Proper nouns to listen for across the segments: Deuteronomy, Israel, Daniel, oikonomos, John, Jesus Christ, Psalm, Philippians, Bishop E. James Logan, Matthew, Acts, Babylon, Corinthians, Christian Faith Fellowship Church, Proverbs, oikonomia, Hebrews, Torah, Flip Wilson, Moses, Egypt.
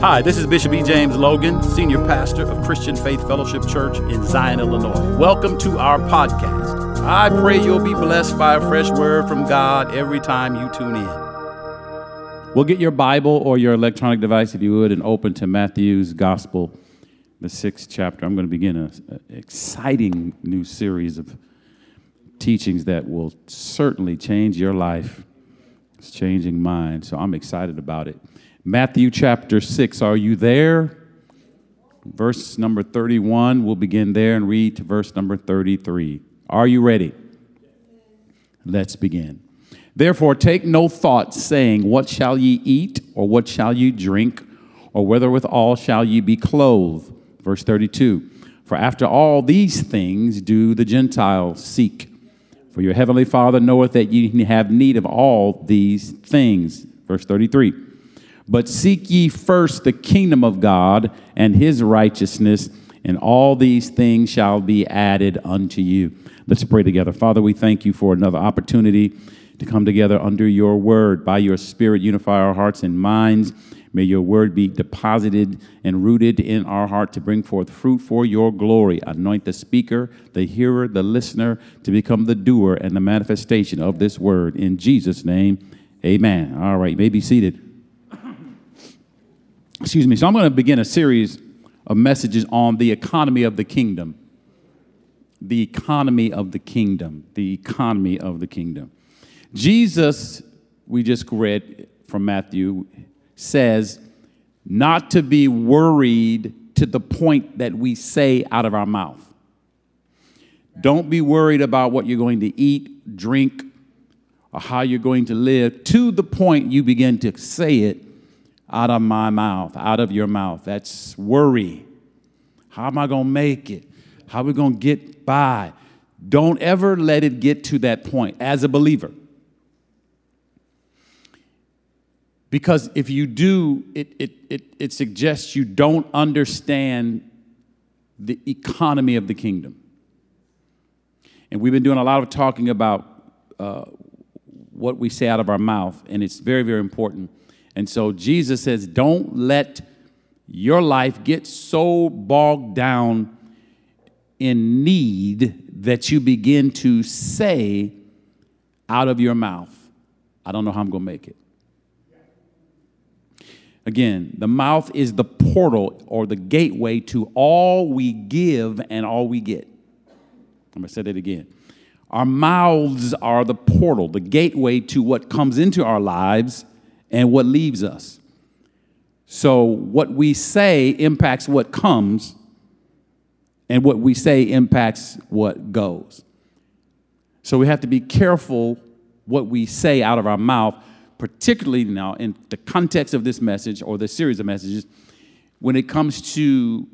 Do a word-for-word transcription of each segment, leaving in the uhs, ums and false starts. Hi, this is Bishop E. James Logan, Senior Pastor of Christian Faith Fellowship Church in Zion, Illinois. Welcome to our podcast. I pray you'll be blessed by a fresh word from God every time you tune in. We'll get your Bible or your electronic device, if you would, and open to Matthew's Gospel, the sixth chapter. I'm going to begin an exciting new series of teachings that will certainly change your life. It's changing mine, so I'm excited about it. Matthew chapter six, are you there? Verse number thirty-one, we'll begin there and read to verse number thirty-three. Are you ready? Let's begin. Therefore, take no thought, saying, what shall ye eat, or what shall ye drink, or whether withal shall ye be clothed? Verse thirty-two, for after all these things do the Gentiles seek. For your heavenly Father knoweth that ye have need of all these things. Verse thirty-three. But seek ye first the kingdom of God and his righteousness, and all these things shall be added unto you. Let's pray together. Father, we thank you for another opportunity to come together under your word. By your spirit, unify our hearts and minds. May your word be deposited and rooted in our heart to bring forth fruit for your glory. Anoint the speaker, the hearer, the listener to become the doer and the manifestation of this word. In Jesus' name, amen. All right, you may be seated. Excuse me. So I'm going to begin a series of messages on the economy of the kingdom. The economy of the kingdom. The economy of the kingdom. Jesus, we just read from Matthew, says not to be worried to the point that we say out of our mouth. Don't be worried about what you're going to eat, drink, or how you're going to live to the point you begin to say it. Out of my mouth, out of your mouth. That's worry. How am I going to make it? How are we going to get by? Don't ever let it get to that point as a believer. Because if you do, it, it, it, it suggests you don't understand the economy of the kingdom. And we've been doing a lot of talking about uh, what we say out of our mouth, and it's very, very important. And so Jesus says, don't let your life get so bogged down in need that you begin to say out of your mouth, I don't know how I'm going to make it. Again, the mouth is the portal or the gateway to all we give and all we get. I'm going to say that again. Our mouths are the portal, the gateway to what comes into our lives and what leaves us. So what we say impacts what comes, and what we say impacts what goes. So we have to be careful what we say out of our mouth, particularly now in the context of this message or this series of messages, when it comes to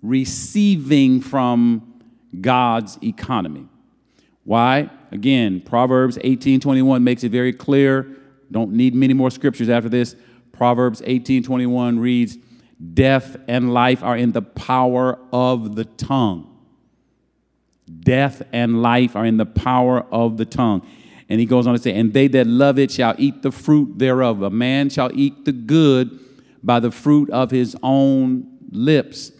receiving from God's economy. Why? Again, Proverbs eighteen twenty-one makes it very clear. Don't need many more scriptures after this. Proverbs eighteen twenty-one reads, death and life are in the power of the tongue. Death and life are in the power of the tongue. And he goes on to say, and they that love it shall eat the fruit thereof. A man shall eat the good by the fruit of his own lips.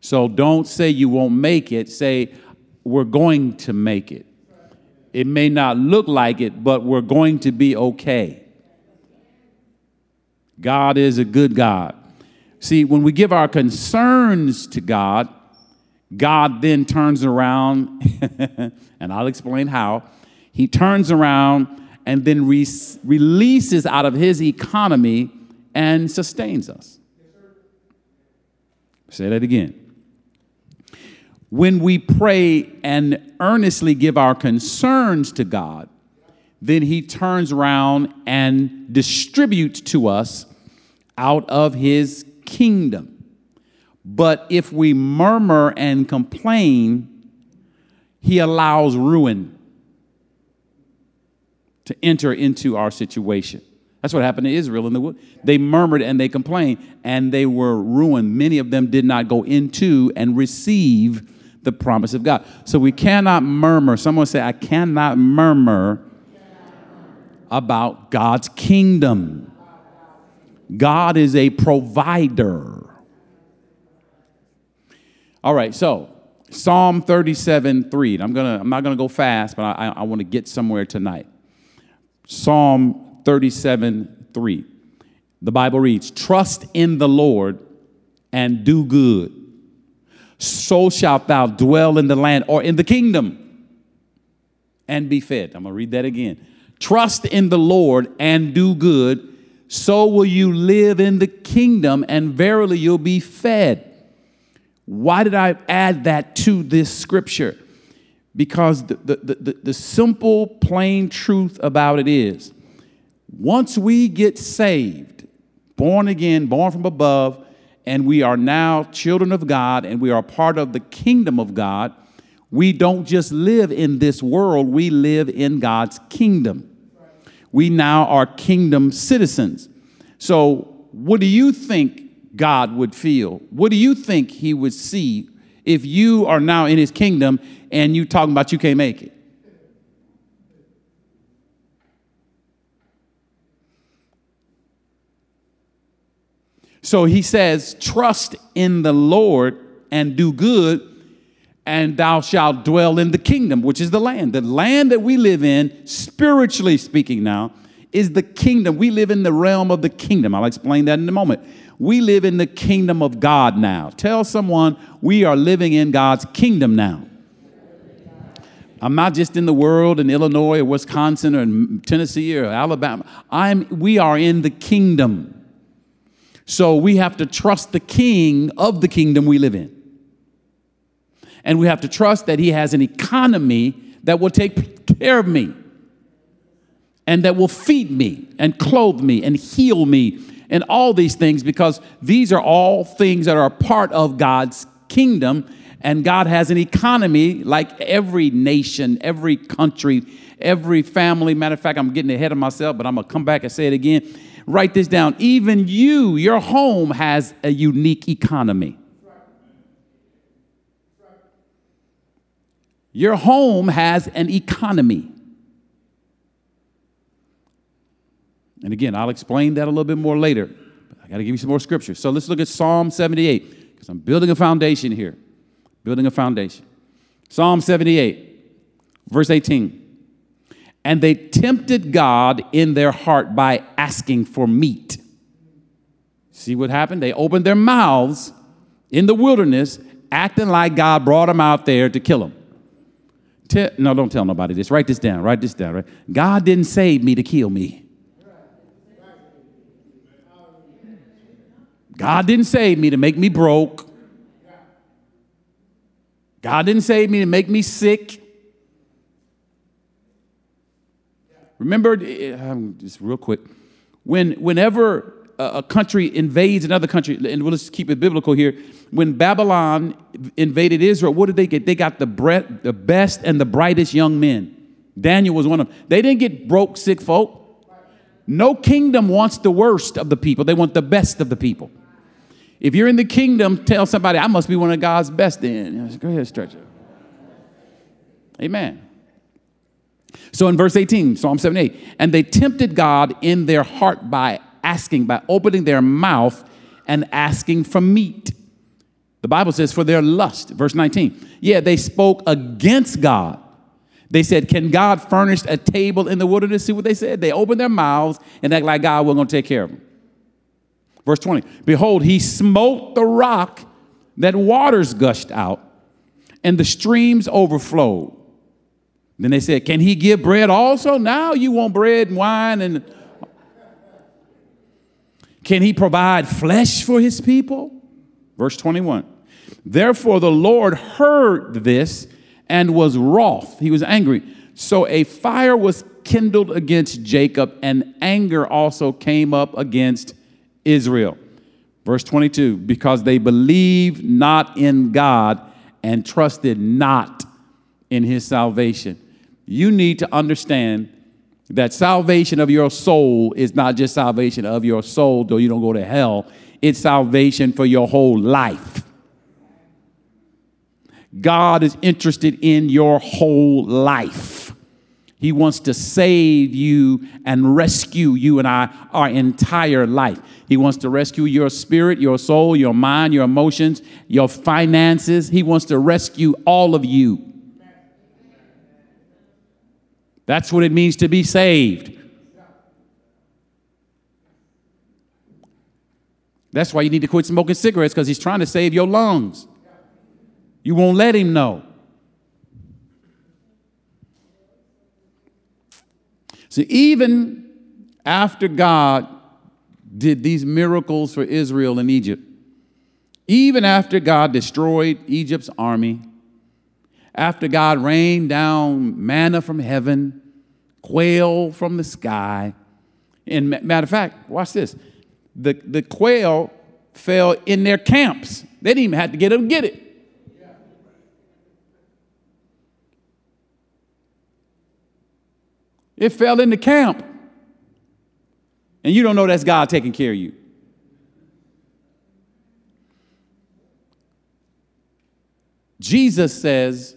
So don't say you won't make it. Say, we're going to make it. It may not look like it, but we're going to be okay. God is a good God. See, when we give our concerns to God, God then turns around, and I'll explain how. He turns around and then re- releases out of his economy and sustains us. Say that again. When we pray and earnestly give our concerns to God, then he turns around and distributes to us out of his kingdom. But if we murmur and complain, he allows ruin to enter into our situation. That's what happened to Israel in the wilderness. They murmured and they complained, and they were ruined. Many of them did not go into and receive the promise of God. So we cannot murmur. Someone say, I cannot murmur about God's kingdom. God is a provider. All right, so Psalm thirty-seven three. I'm gonna. I'm not gonna go fast, but I, I want to get somewhere tonight. Psalm thirty-seven three. The Bible reads, "Trust in the Lord and do good. So shalt thou dwell in the land," or in the kingdom, "and be fed." I'm gonna read that again. "Trust in the Lord and do good. So will you live in the kingdom, and verily you'll be fed." Why did I add that to this scripture? Because the, the, the, the simple, plain truth about it is, once we get saved, born again, born from above, and we are now children of God, and we are part of the kingdom of God, we don't just live in this world, we live in God's kingdom. We now are kingdom citizens. So what do you think God would feel? What do you think he would see if you are now in his kingdom and you talking about you can't make it? So he says, "Trust in the Lord and do good, and thou shalt dwell in the kingdom," which is the land. The land that we live in, spiritually speaking now, is the kingdom. We live in the realm of the kingdom. I'll explain that in a moment. We live in the kingdom of God now. Tell someone we are living in God's kingdom now. I'm not just in the world in Illinois or Wisconsin or in Tennessee or Alabama. I'm. We are in the kingdom. So we have to trust the king of the kingdom we live in. And we have to trust that he has an economy that will take care of me and that will feed me and clothe me and heal me and all these things, because these are all things that are part of God's kingdom. And God has an economy like every nation, every country, every family. Matter of fact, I'm getting ahead of myself, but I'm going to come back and say it again. Write this down. Even you, your home has a unique economy. Your home has an economy. And again, I'll explain that a little bit more later. I got to give you some more scripture. So let's look at Psalm seventy-eight, because I'm building a foundation here. Building a foundation. Psalm seventy-eight, verse eighteen. "And they tempted God in their heart by asking for meat." See what happened? They opened their mouths in the wilderness, acting like God brought them out there to kill them. Te- no, don't tell nobody this. Write this down. Write this down. Right? God didn't save me to kill me. God didn't save me to make me broke. God didn't save me to make me sick. Remember, just real quick, when whenever a country invades another country, and we'll just keep it biblical here, when Babylon invaded Israel, what did they get? They got the bread, the best and the brightest young men. Daniel was one of them. They didn't get broke, sick folk. No kingdom wants the worst of the people. They want the best of the people. If you're in the kingdom, tell somebody, "I must be one of God's best then." Go ahead, stretch it. Amen. So in verse eighteen, Psalm seventy-eight, "And they tempted God in their heart by asking," by opening their mouth and asking for meat. The Bible says, "for their lust." Verse nineteen, "Yeah, they spoke against God. They said, 'Can God furnish a table in the wilderness?'" See what they said? They opened their mouths and act like God wasn't going to take care of them. Verse twenty, "Behold, he smote the rock that waters gushed out, and the streams overflowed." Then they said, "Can he give bread also?" Now you want bread and wine. And "Can he provide flesh for his people?" Verse twenty-one. "Therefore the Lord heard this and was wroth." He was angry. "So a fire was kindled against Jacob, and anger also came up against Israel." Verse twenty-two. "Because they believed not in God and trusted not in his salvation." You need to understand that salvation of your soul is not just salvation of your soul, though you don't go to hell. It's salvation for your whole life. God is interested in your whole life. He wants to save you and rescue you and I our entire life. He wants to rescue your spirit, your soul, your mind, your emotions, your finances. He wants to rescue all of you. That's what it means to be saved. That's why you need to quit smoking cigarettes, because he's trying to save your lungs. You won't let him know. So even after God did these miracles for Israel in Egypt, even after God destroyed Egypt's army, after God rained down manna from heaven, quail from the sky, and matter of fact, watch this, the, the quail fell in their camps. They didn't even have to get them get it. It fell in the camp. And you don't know that's God taking care of you. Jesus says,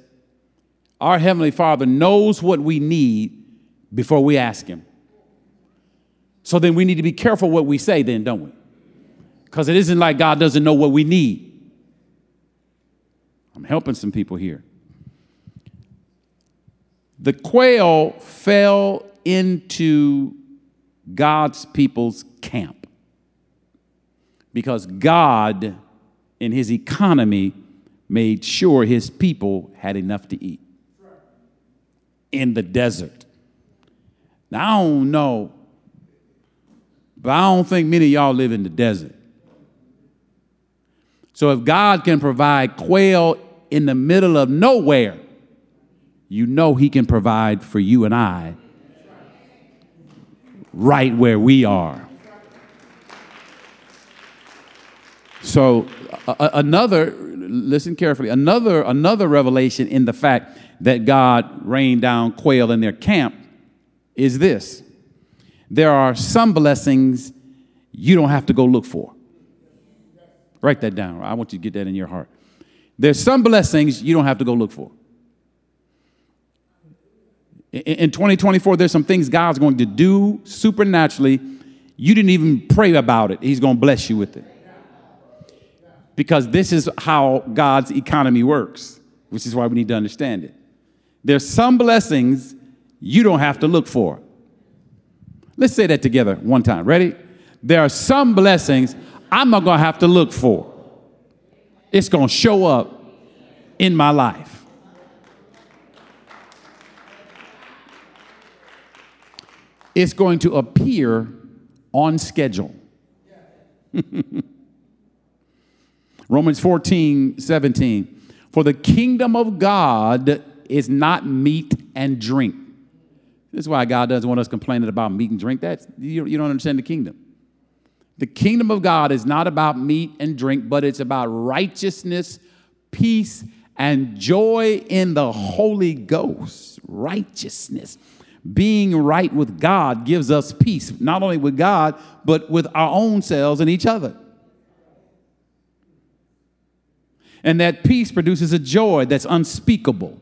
our Heavenly Father knows what we need before we ask him. So then we need to be careful what we say then, don't we? Because it isn't like God doesn't know what we need. I'm helping some people here. The quail fell into God's people's camp because God, in his economy, made sure his people had enough to eat in the desert. Now, I don't know, but I don't think many of y'all live in the desert. So if God can provide quail in the middle of nowhere, you know he can provide for you and I right where we are. So uh, another, listen carefully, another, another revelation in the fact that God rained down quail in their camp is this. There are some blessings you don't have to go look for. Write that down. I want you to get that in your heart. There's some blessings you don't have to go look for. In twenty twenty-four, there's some things God's going to do supernaturally. You didn't even pray about it. He's going to bless you with it. Because this is how God's economy works, which is why we need to understand it. There's some blessings you don't have to look for. Let's say that together one time. Ready? There are some blessings I'm not going to have to look for. It's going to show up in my life. It's going to appear on schedule. Romans fourteen, seventeen. For the kingdom of God is not meat and drink. This is why God doesn't want us complaining about meat and drink. That's, you, you don't understand the kingdom. The kingdom of God is not about meat and drink, but it's about righteousness, peace, and joy in the Holy Ghost. Righteousness. Being right with God gives us peace, not only with God, but with our own selves and each other. And that peace produces a joy that's unspeakable.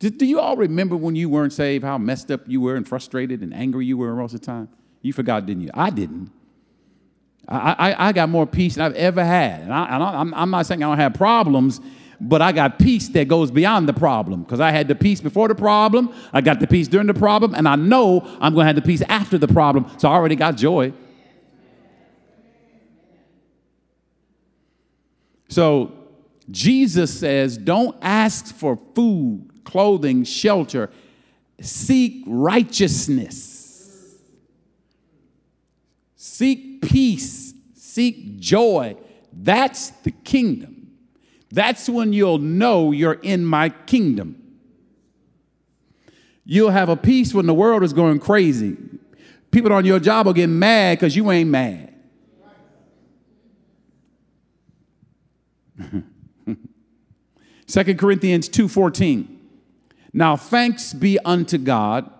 Do you all remember when you weren't saved, how messed up you were and frustrated and angry you were most of the time? You forgot, didn't you? I didn't. I, I, I got more peace than I've ever had. And, I, and I'm, I'm not saying I don't have problems, but I got peace that goes beyond the problem, because I had the peace before the problem, I got the peace during the problem, and I know I'm going to have the peace after the problem, so I already got joy. So Jesus says, don't ask for food, clothing, shelter. Seek righteousness. Seek peace. Seek joy. That's the kingdom. That's when you'll know you're in my kingdom. You'll have a peace when the world is going crazy. People on your job will get mad because you ain't mad. Second Corinthians two fourteen. Now thanks be unto God,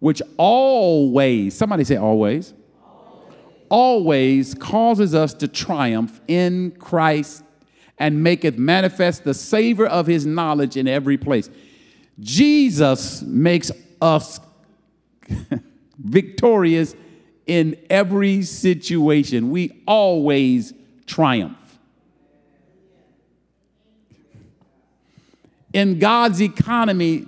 which always, somebody say always, always, always causes us to triumph in Christ and maketh manifest the savor of his knowledge in every place. Jesus makes us victorious in every situation. We always triumph. In God's economy,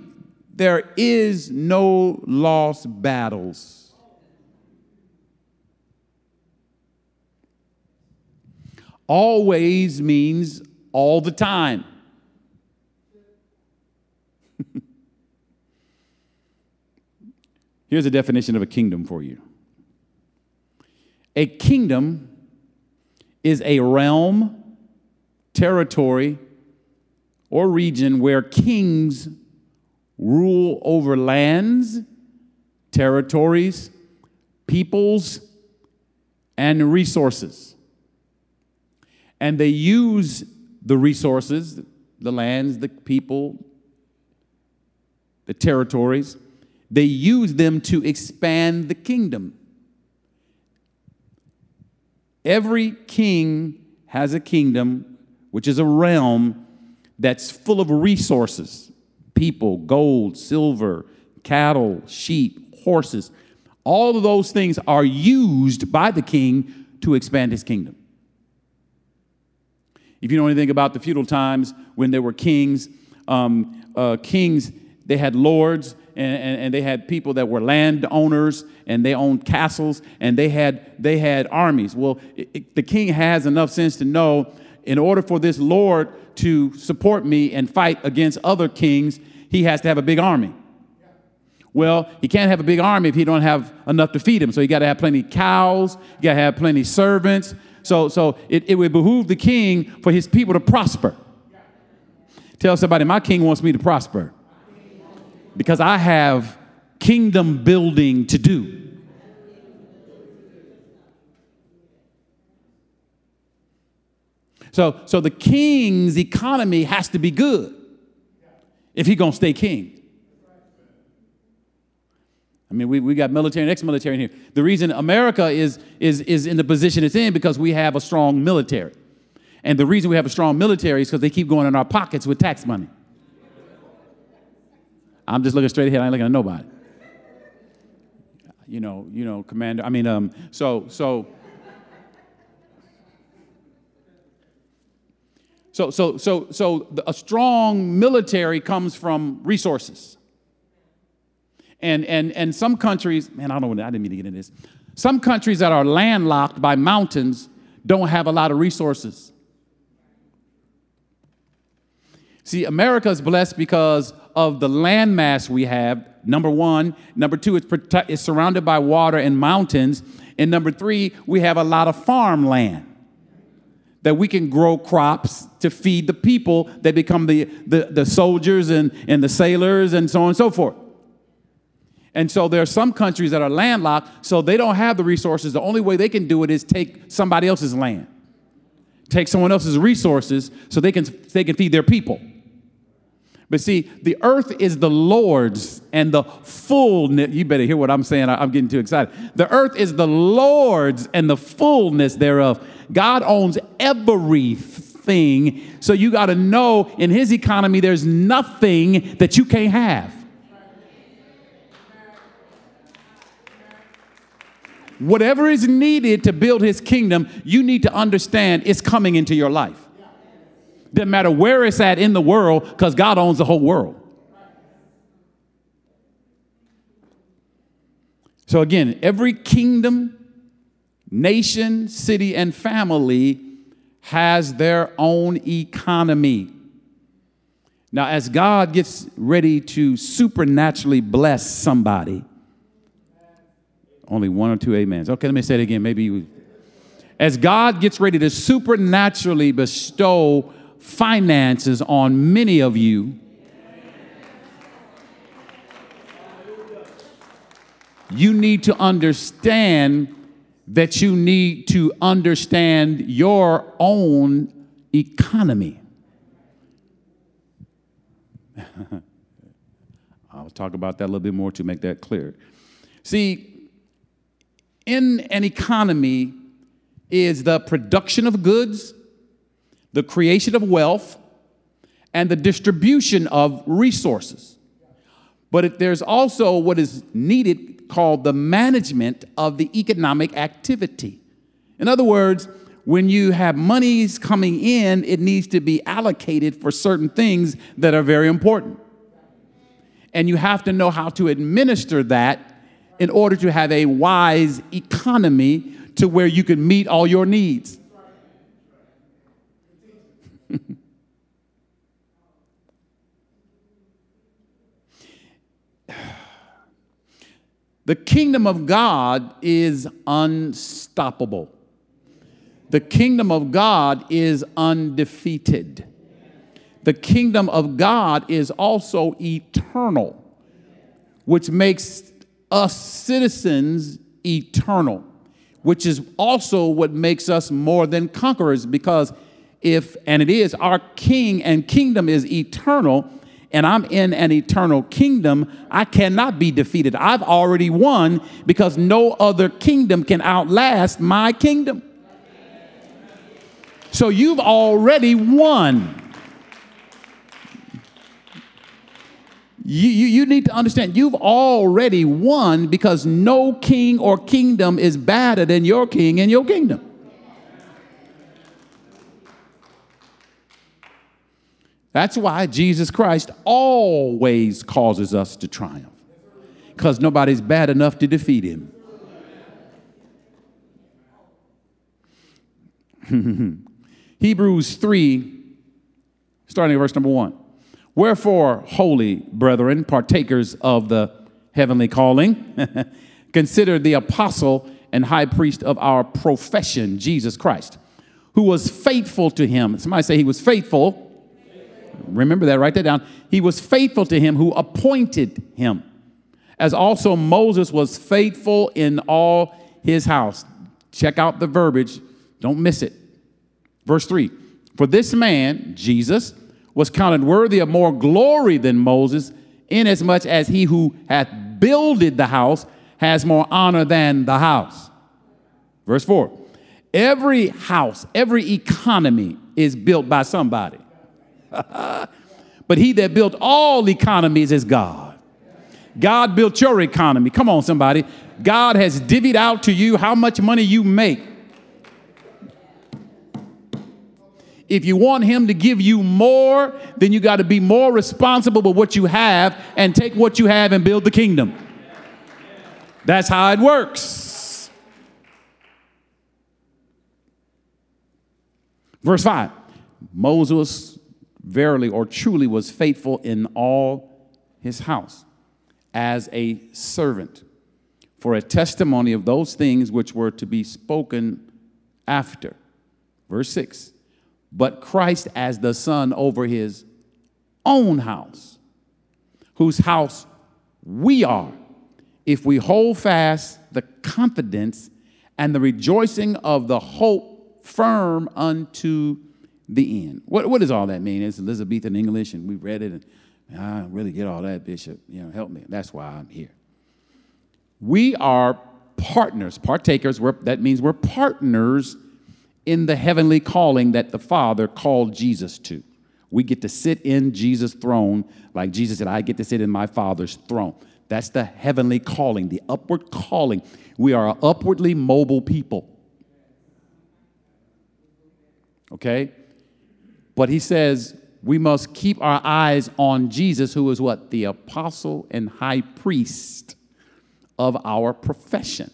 there is no lost battles. Always means all the time. Here's a definition of a kingdom for you. A kingdom is a realm, territory, or region where kings rule over lands, territories, peoples, and resources. And they use the resources, the lands, the people, the territories, they use them to expand the kingdom. Every king has a kingdom, which is a realm that's full of resources. People, gold, silver, cattle, sheep, horses. All of those things are used by the king to expand his kingdom. If you know anything about the feudal times, when there were kings, um, uh, kings, they had lords, and, and, and they had people that were landowners, and they owned castles, and they had they had armies. Well, it, it, the king has enough sense to know, in order for this lord to support me and fight against other kings, he has to have a big army. Well, he can't have a big army if he don't have enough to feed him. So he got to have plenty of cows, you got to have plenty of servants. So, so it, it would behoove the king for his people to prosper. Tell somebody, my king wants me to prosper, because I have kingdom building to do. So, so the king's economy has to be good if he's going to stay king. I mean, we, we got military and ex-military in here. The reason America is, is, is in the position it's in, because we have a strong military. And the reason we have a strong military is because they keep going in our pockets with tax money. I'm just looking straight ahead. I ain't looking at nobody. You know, you know, Commander. I mean, um, so, so, so, so, so, so, a strong military comes from resources. And and and some countries, man, I don't, I didn't mean to get into this. Some countries that are landlocked by mountains don't have a lot of resources. See, America is blessed because of the landmass we have, number one. Number two, it's, prote- it's surrounded by water and mountains. And number three, we have a lot of farmland that we can grow crops to feed the people that become the, the, the soldiers and, and the sailors and so on and so forth. And so there are some countries that are landlocked, so they don't have the resources. The only way they can do it is take somebody else's land, take someone else's resources so they can, they can feed their people. But see, the earth is the Lord's and the fullness. You better hear what I'm saying. I'm getting too excited. The earth is the Lord's and the fullness thereof. God owns everything. So you got to know, in his economy, there's nothing that you can't have. Whatever is needed to build his kingdom, you need to understand it's coming into your life. Doesn't matter where it's at in the world, because God owns the whole world. So again, every kingdom, nation, city, and family has their own economy. Now, as God gets ready to supernaturally bless somebody, only one or two amens. Okay, let me say it again. Maybe you, as God gets ready to supernaturally bestow finances on many of you, you need to understand that you need to understand your own economy. I'll talk about that a little bit more to make that clear. See, in an economy is the production of goods, the creation of wealth, and the distribution of resources. But it, there's also what is needed called the management of the economic activity. In other words, when you have monies coming in, it needs to be allocated for certain things that are very important. And you have to know how to administer that in order to have a wise economy to where you can meet all your needs. The kingdom of God is unstoppable. The kingdom of God is undefeated. The kingdom of God is also eternal, which makes us citizens eternal, which is also what makes us more than conquerors, because if, and it is, our king and kingdom is eternal, and I'm in an eternal kingdom, I cannot be defeated. I've already won because no other kingdom can outlast my kingdom. So you've already won. You, you, you need to understand, you've already won because no king or kingdom is better than your king and your kingdom. That's why Jesus Christ always causes us to triumph, because nobody's bad enough to defeat him. Hebrews three, starting at verse number one. Wherefore, holy brethren, partakers of the heavenly calling, consider the apostle and high priest of our profession, Jesus Christ, who was faithful to him. Somebody say he was faithful. Remember that, write that down. He was faithful to him who appointed him, as also Moses was faithful in all his house. Check out the verbiage. Don't miss it. Verse three, for this man, Jesus, was counted worthy of more glory than Moses, inasmuch as he who hath builded the house has more honor than the house. Verse four, every house, every economy is built by somebody. But he that built all economies is God. God built your economy. Come on, somebody. God has divvied out to you how much money you make. If you want him to give you more, then you got to be more responsible with what you have and take what you have and build the kingdom. That's how it works. Verse five. Moses verily or truly was faithful in all his house as a servant for a testimony of those things which were to be spoken after. Verse six, but Christ as the son over his own house, whose house we are, if we hold fast the confidence and the rejoicing of the hope firm unto the end. What, what does all that mean? It's Elizabethan English, and we read it, and I don't really get all that, Bishop. You know, help me. That's why I'm here. We are partners, partakers. We're, that means we're partners in the heavenly calling that the Father called Jesus to. We get to sit in Jesus' throne, like Jesus said, I get to sit in my Father's throne. That's the heavenly calling, the upward calling. We are an upwardly mobile people. Okay? But he says we must keep our eyes on Jesus, who is what? The apostle and high priest of our profession.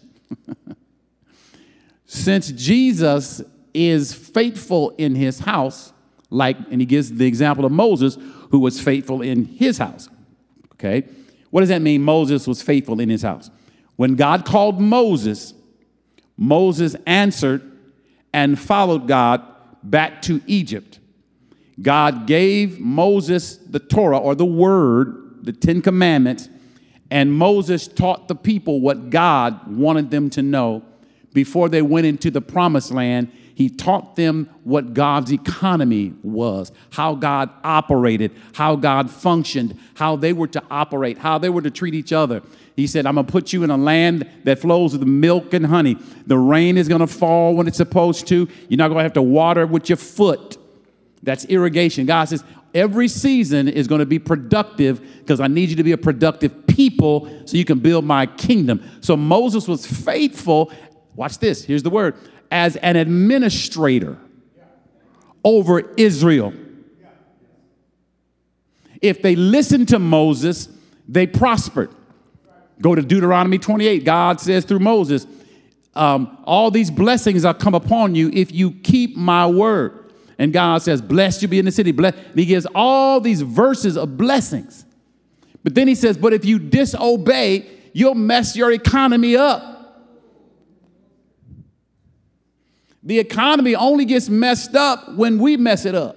Since Jesus is faithful in his house, like, and he gives the example of Moses, who was faithful in his house. Okay? What does that mean? Moses was faithful in his house. When God called Moses, Moses answered and followed God back to Egypt. God gave Moses the Torah, or the Word, the Ten Commandments, and Moses taught the people what God wanted them to know before they went into the Promised Land. He taught them what God's economy was, how God operated, how God functioned, how they were to operate, how they were to treat each other. He said, I'm going to put you in a land that flows with milk and honey. The rain is going to fall when it's supposed to. You're not going to have to water with your foot. That's irrigation. God says, Every season is going to be productive because I need you to be a productive people so you can build my kingdom. So Moses was faithful. Watch this. Here's the word. As an administrator over Israel. If they listened to Moses, they prospered. Go to Deuteronomy twenty-eight. God says through Moses, um, all these blessings are come upon you if you keep my word. And God says, blessed you be in the city. Blessed. And he gives all these verses of blessings. But then he says, but if you disobey, you'll mess your economy up. The economy only gets messed up when we mess it up.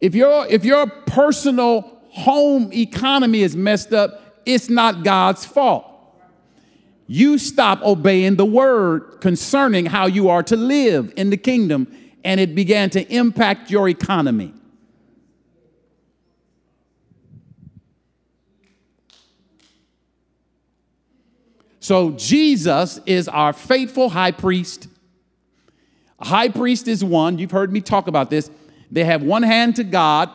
If your, if your personal home economy is messed up, it's not God's fault. You stop obeying the word concerning how you are to live in the kingdom, and it began to impact your economy. So Jesus is our faithful high priest. A high priest is one. You've heard me talk about this. They have one hand to God,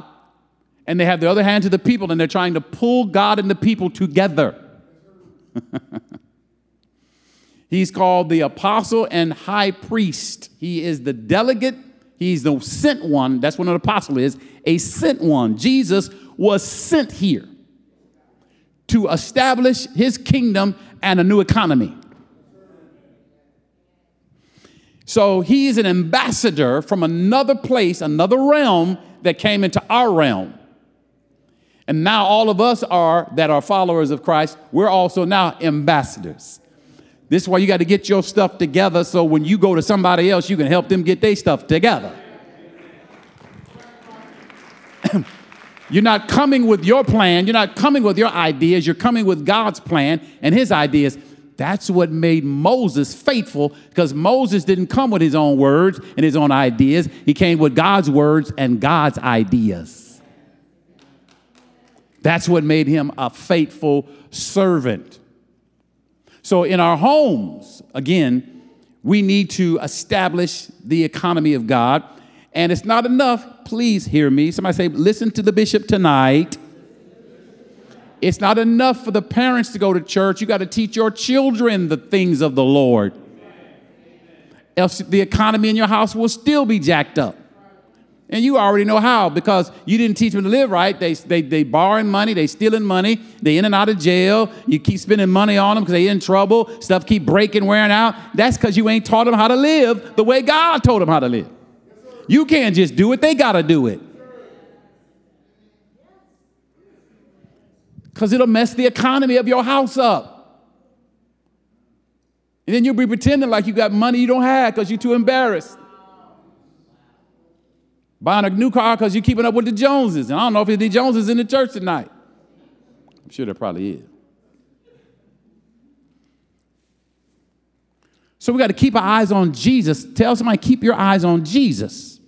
and they have the other hand to the people, and they're trying to pull God and the people together. He's called the apostle and high priest. He is the delegate. He's the sent one. That's what an apostle is, a sent one. Jesus was sent here to establish his kingdom and a new economy. So he is an ambassador from another place, another realm that came into our realm. And now all of us are that are followers of Christ. We're also now ambassadors. This is why you got to get your stuff together so when you go to somebody else, you can help them get their stuff together. You're not coming with your plan. You're not coming with your ideas. You're coming with God's plan and his ideas. That's what made Moses faithful, because Moses didn't come with his own words and his own ideas. He came with God's words and God's ideas. That's what made him a faithful servant. So in our homes, again, we need to establish the economy of God. And it's not enough. Please hear me. Somebody say, listen to the bishop tonight. It's not enough for the parents to go to church. You got to teach your children the things of the Lord. Else the economy in your house will still be jacked up. And you already know how, because you didn't teach them to live right. They they they borrowing money. They stealing money. They in and out of jail. You keep spending money on them because they in trouble. Stuff keep breaking, wearing out. That's because you ain't taught them how to live the way God told them how to live. You can't just do it. They got to do it. Because it'll mess the economy of your house up. And then you'll be pretending like you got money you don't have because you're too embarrassed. Buying a new car because you're keeping up with the Joneses. And I don't know if it's the Joneses in the church tonight. I'm sure there probably is. So we got to keep our eyes on Jesus. Tell somebody, keep your eyes on Jesus.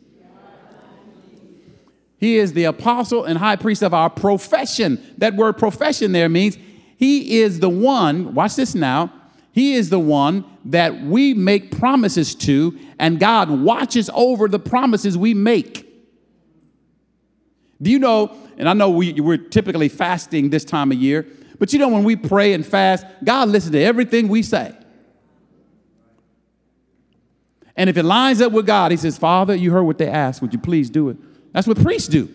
He is the apostle and high priest of our profession. That word profession there means he is the one, watch this now, he is the one that we make promises to, and God watches over the promises we make. Do you know, and I know we, we're typically fasting this time of year, but you know when we pray and fast, God listens to everything we say. And if it lines up with God, he says, Father, you heard what they asked. Would you please do it? That's what priests do.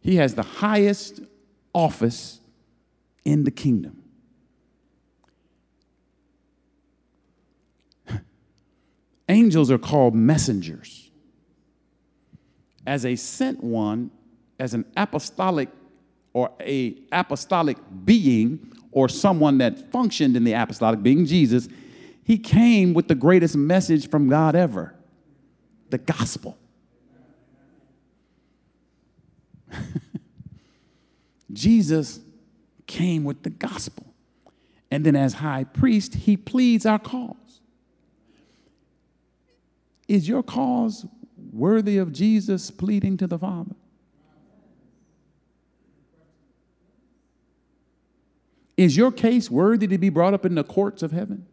He has the highest office in the kingdom. Angels are called messengers. As a sent one, as an apostolic or a apostolic being, or someone that functioned in the apostolic being, Jesus, he came with the greatest message from God ever, the gospel. Jesus came with the gospel. And then as high priest, he pleads our cause. Is your cause worthy of Jesus pleading to the Father? Is your case worthy to be brought up in the courts of heaven?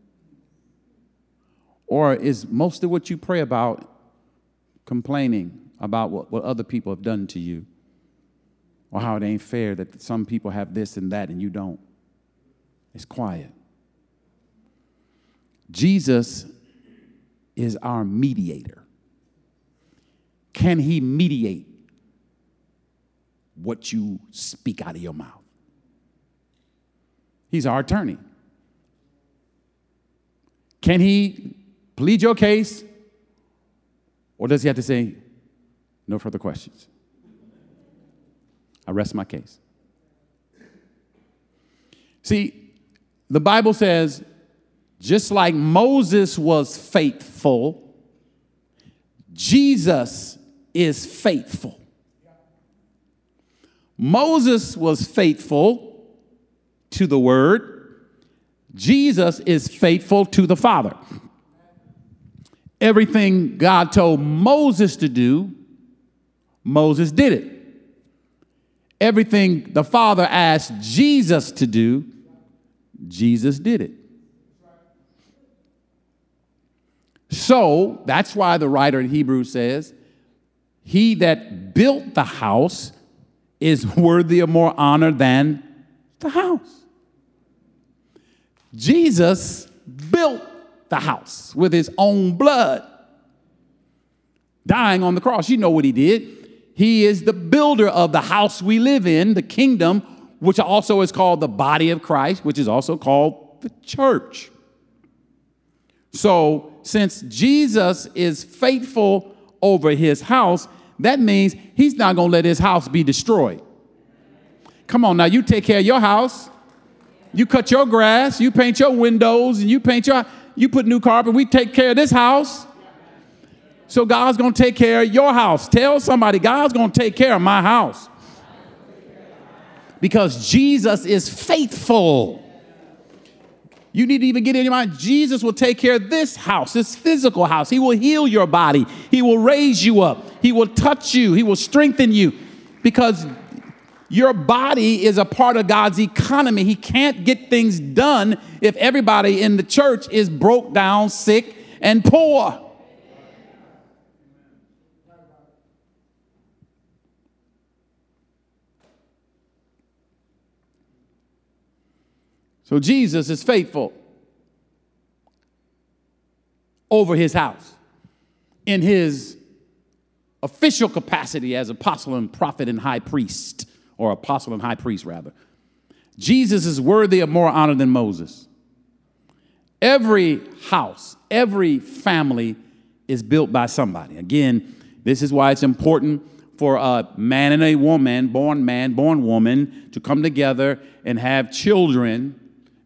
Or is most of what you pray about complaining about what, what other people have done to you? Or how it ain't fair that some people have this and that and you don't? It's quiet. Jesus is our mediator. Can he mediate what you speak out of your mouth? He's our attorney. Can he plead your case? Or does he have to say, no further questions? I rest my case. See, the Bible says, just like Moses was faithful, Jesus is faithful. Moses was faithful to the word. Jesus is faithful to the Father. Everything God told Moses to do, Moses did it. Everything the Father asked Jesus to do, Jesus did it. So that's why the writer in Hebrews says, he that built the house is worthy of more honor than the house. Jesus built the house with his own blood, dying on the cross. You know what he did. He is the builder of the house we live in, the kingdom, which also is called the body of Christ, which is also called the church. So since Jesus is faithful over his house, that means he's not going to let his house be destroyed. Come on now, you take care of your house. You cut your grass, you paint your windows, and you paint your, you put new carpet. We take care of this house. So God's going to take care of your house. Tell somebody, God's going to take care of my house. Because Jesus is faithful. You need to even get in your mind, Jesus will take care of this house, this physical house. He will heal your body. He will raise you up. He will touch you. He will strengthen you. Because your body is a part of God's economy. He can't get things done if everybody in the church is broke down, sick, and poor. So Jesus is faithful over his house in his official capacity as apostle and prophet and high priest. Or apostle and high priest, rather. Jesus is worthy of more honor than Moses. Every house, every family is built by somebody. Again, this is why it's important for a man and a woman, born man, born woman, to come together and have children,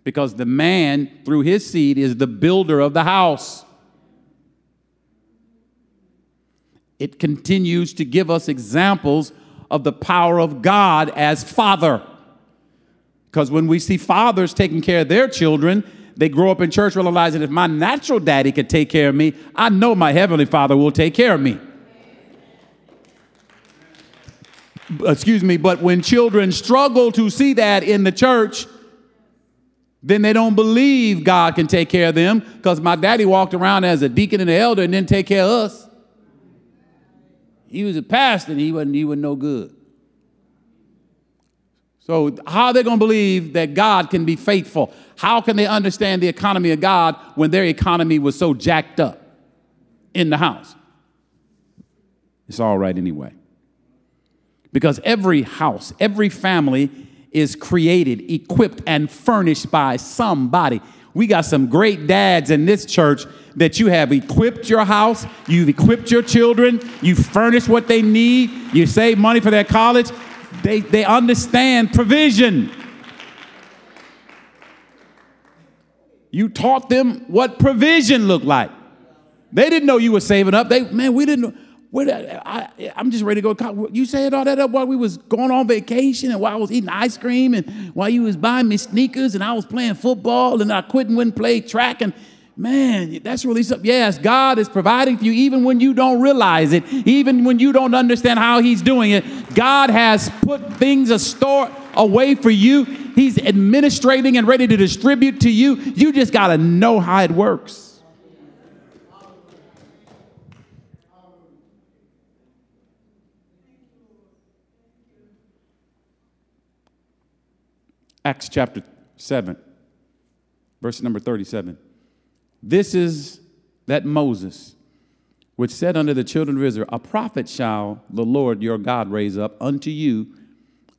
because the man, through his seed, is the builder of the house. It continues to give us examples of the power of God as Father. Because when we see fathers taking care of their children, they grow up in church realizing, if my natural daddy could take care of me, I know my heavenly Father will take care of me. Excuse me, but when children struggle to see that in the church, then they don't believe God can take care of them, because my daddy walked around as a deacon and an elder and didn't take care of us. He was a pastor, and he wasn't, he wasn't no good. So how are they going to believe that God can be faithful? How can they understand the economy of God when their economy was so jacked up in the house? It's all right anyway. Because every house, every family is created, equipped, and furnished by somebody. We got some great dads in this church that you have equipped your house, you've equipped your children, you furnish what they need, you save money for their college. They, they understand provision. You taught them what provision looked like. They didn't know you were saving up. They, man, we didn't know. Where the, I, I'm just ready to go. You said all that up while we was going on vacation and while I was eating ice cream and while you was buying me sneakers and I was playing football and I quit and wouldn't play track. And man, that's really something. Yes, God is providing for you even when you don't realize it, even when you don't understand how he's doing it. God has put things store away for you. He's administrating and ready to distribute to you. You just got to know how it works. Acts chapter seven, verse number thirty-seven. This is that Moses, which said unto the children of Israel, a prophet shall the Lord your God raise up unto you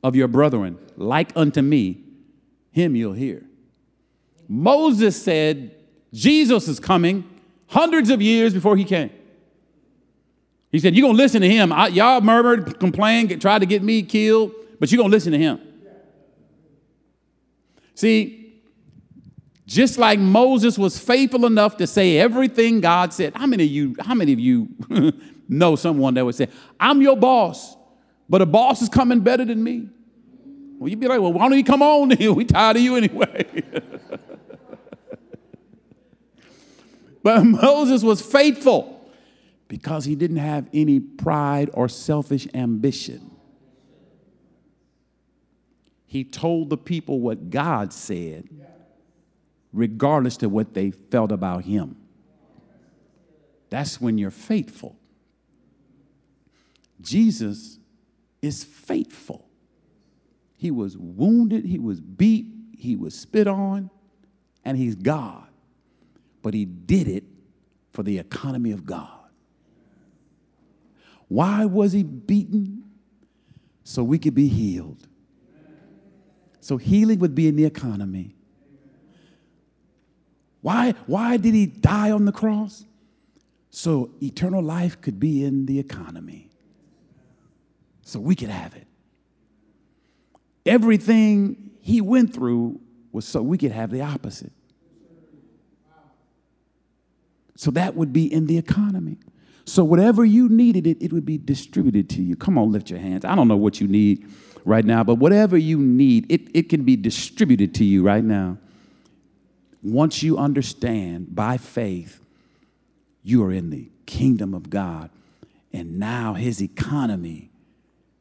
of your brethren, like unto me, him you'll hear. Moses said Jesus is coming hundreds of years before he came. He said, you're going to listen to him. I, y'all murmured, complained, tried to get me killed, but you're going to listen to him. See, just like Moses was faithful enough to say everything God said. How many of you, how many of you know someone that would say, I'm your boss, but a boss is coming better than me? Well, you'd be like, well, why don't you come on here? We tired of you anyway. But Moses was faithful because he didn't have any pride or selfish ambition. He told the people what God said, regardless to what they felt about him. That's when you're faithful. Jesus is faithful. He was wounded, he was beat, he was spit on, and he's God. But he did it for the economy of God. Why was he beaten? So we could be healed. So healing would be in the economy. Why, why did he die on the cross? So eternal life could be in the economy. So we could have it. Everything he went through was so we could have the opposite. So that would be in the economy. So whatever you needed, it, it would be distributed to you. Come on, lift your hands. I don't know what you need right now, but whatever you need, it, it can be distributed to you right now. Once you understand by faith, you are in the kingdom of God, and now his economy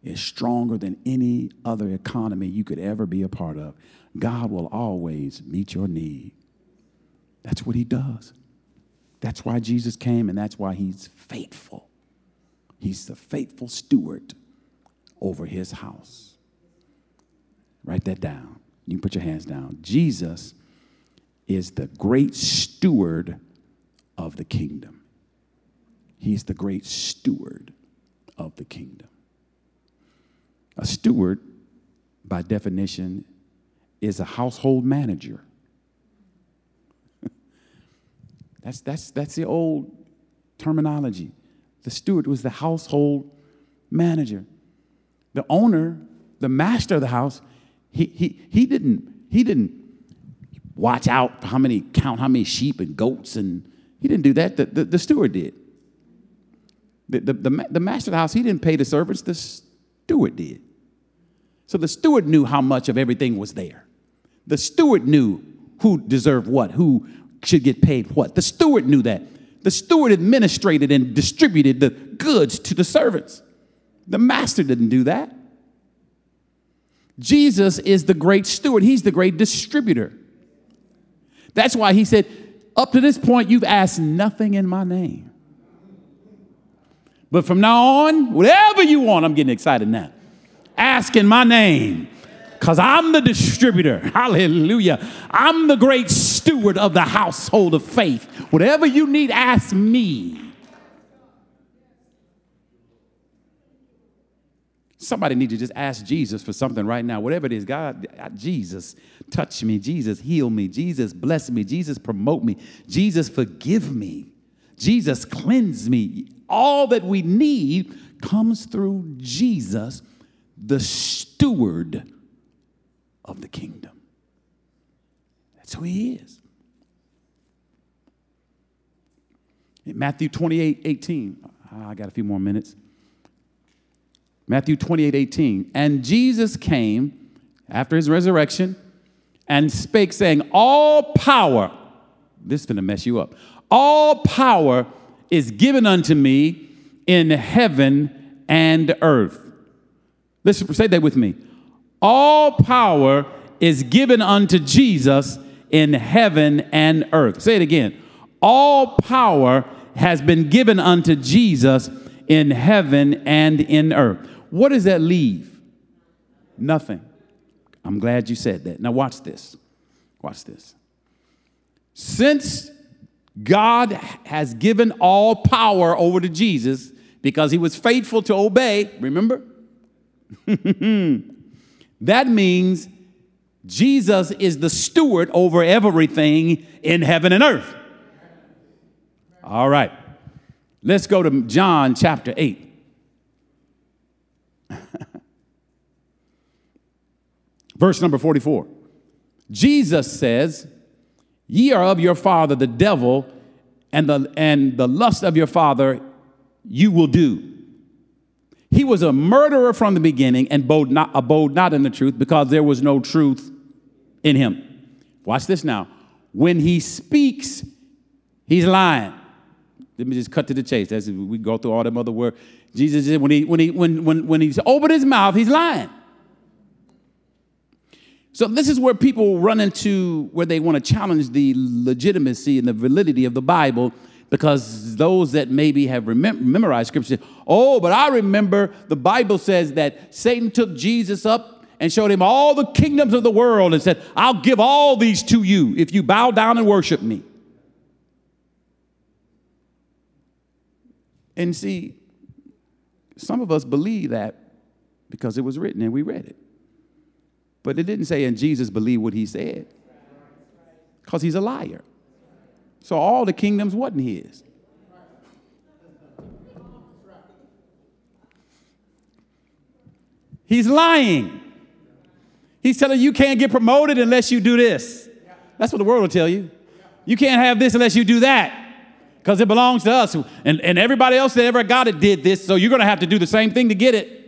is stronger than any other economy you could ever be a part of. God will always meet your need. That's what he does. That's why Jesus came, and that's why he's faithful. He's the faithful steward over his house. Write that down. You can put your hands down. Jesus is the great steward of the kingdom. He's the great steward of the kingdom. A steward, by definition, is a household manager. That's, that's, that's the old terminology. The steward was the household manager. The owner, the master of the house, he, he, he, didn't, he didn't watch out how many, count how many sheep and goats, and he didn't do that. The, the, the steward did. The, the, the, the master of the house, he didn't pay the servants. The steward did. So the steward knew how much of everything was there. The steward knew who deserved what, who should get paid what. The steward knew that. The steward administrated and distributed the goods to the servants. The master didn't do that. Jesus is the great steward. He's the great distributor. That's why he said, up to this point, you've asked nothing in my name. But from now on, whatever you want, I'm getting excited now. Ask in my name. Because I'm the distributor. Hallelujah. I'm the great steward of the household of faith. Whatever you need, ask me. Somebody need to just ask Jesus for something right now. Whatever it is, God, Jesus, touch me. Jesus, heal me. Jesus, bless me. Jesus, promote me. Jesus, forgive me. Jesus, cleanse me. All that we need comes through Jesus, the steward of the kingdom. That's who he is. In Matthew twenty-eight eighteen, I got a few more minutes. Matthew twenty-eight eighteen, and Jesus came after his resurrection and spake, saying, all power, this is going to mess you up, all power is given unto me in heaven and earth. Listen, say that with me. All power is given unto Jesus in heaven and earth. Say it again. All power has been given unto Jesus in heaven and in earth. What does that leave? Nothing. I'm glad you said that. Now watch this. Watch this. Since God has given all power over to Jesus because he was faithful to obey, remember? That means Jesus is the steward over everything in heaven and earth. All right. Let's go to John chapter eight. Verse number forty-four. Jesus says, "Ye are of your father the devil, and the and the lust of your father you will do. He was a murderer from the beginning and abode not, abode not in the truth, because there was no truth in him." Watch this now. When he speaks, he's lying. Let me just cut to the chase. That's, we go through all them other words. Jesus said, when he when he when when when he's opened his mouth, he's lying. So this is where people run into where they want to challenge the legitimacy and the validity of the Bible, because those that maybe have remem- memorized scripture, oh, but I remember the Bible says that Satan took Jesus up and showed him all the kingdoms of the world and said, "I'll give all these to you if you bow down and worship me." And see, some of us believe that because it was written and we read it. But it didn't say, and Jesus believed what he said, because he's a liar. So all the kingdoms wasn't his. He's lying. He's telling you, you can't get promoted unless you do this. That's what the world will tell you. You can't have this unless you do that, because it belongs to us. And, and everybody else that ever got it did this, so you're going to have to do the same thing to get it.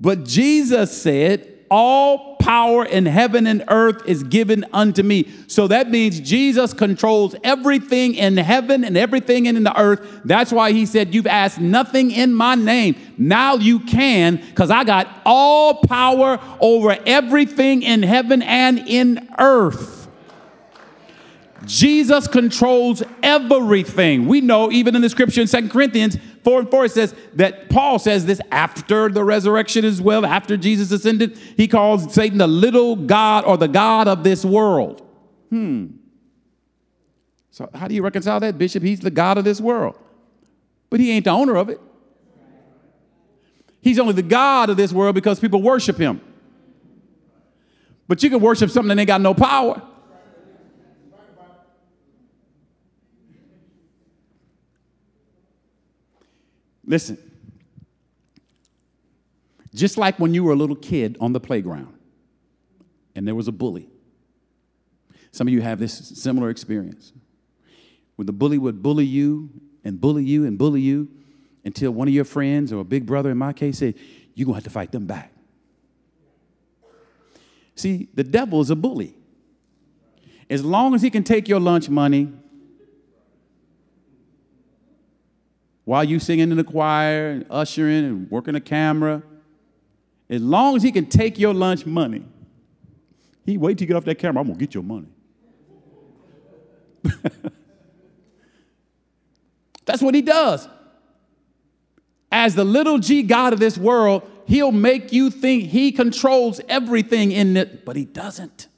But Jesus said, "All power in heaven and earth is given unto me." So that means Jesus controls everything in heaven and everything in the earth. That's why he said, "You've asked nothing in my name. Now you can, because I got all power over everything in heaven and in earth." Jesus controls everything. We know even in the scripture in Second Corinthians four and four, it says that Paul says this after the resurrection as well, after Jesus ascended, he calls Satan the little god or the god of this world. Hmm. So how do you reconcile that, Bishop? He's the god of this world, but he ain't the owner of it. He's only the god of this world because people worship him. But you can worship something that ain't got no power. Listen, just like when you were a little kid on the playground and there was a bully, some of you have this similar experience, when the bully would bully you and bully you and bully you until one of your friends or a big brother, in my case, said, "You're going to have to fight them back." See, the devil is a bully. As long as he can take your lunch money, while you singing in the choir and ushering and working the camera, as long as he can take your lunch money, he wait till you get off that camera, "I'm going to get your money." That's what he does. As the little g god of this world, he'll make you think he controls everything in it, but he doesn't.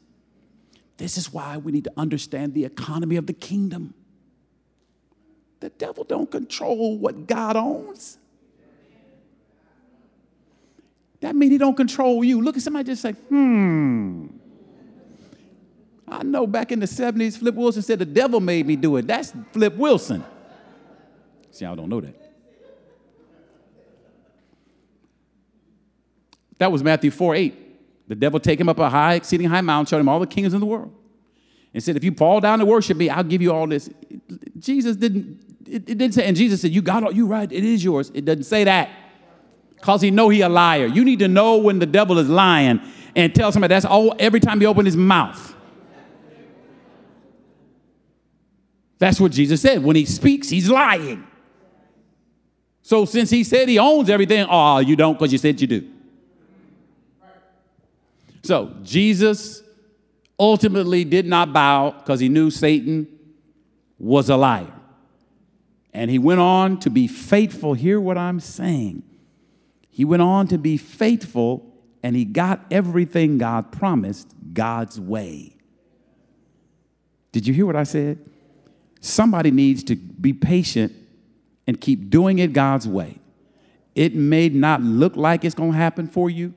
This is why we need to understand the economy of the kingdom. The devil don't control what God owns. That means he don't control you. Look at somebody just say, hmm. I know back in the seventies, Flip Wilson said, "The devil made me do it." That's Flip Wilson. See, y'all don't know that. That was Matthew four eight. The devil take him up a high, exceeding high mountain, showed him all the kingdoms of the world, and said, "If you fall down to worship me, I'll give you all this." Jesus didn't, it, it didn't say, and Jesus said, "You got all, you right, it is yours." It doesn't say that, because he know he a liar. You need to know when the devil is lying and tell somebody that's all every time he opened his mouth. That's what Jesus said. When he speaks, he's lying. So since he said he owns everything, oh, you don't, because you said you do. So Jesus ultimately did not bow because he knew Satan was a liar. And he went on to be faithful. Hear what I'm saying. He went on to be faithful, and he got everything God promised God's way. Did you hear what I said? Somebody needs to be patient and keep doing it God's way. It may not look like it's going to happen for you.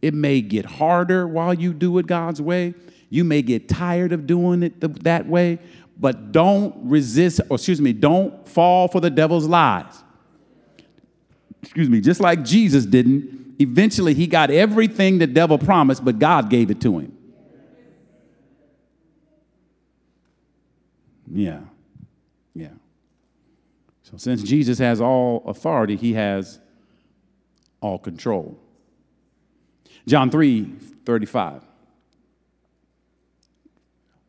It may get harder while you do it God's way. You may get tired of doing it th- that way, but don't resist, or excuse me, don't fall for the devil's lies. Excuse me, just like Jesus didn't. Eventually, he got everything the devil promised, but God gave it to him. Yeah, yeah. So since Jesus has all authority, he has all control. John three thirty-five.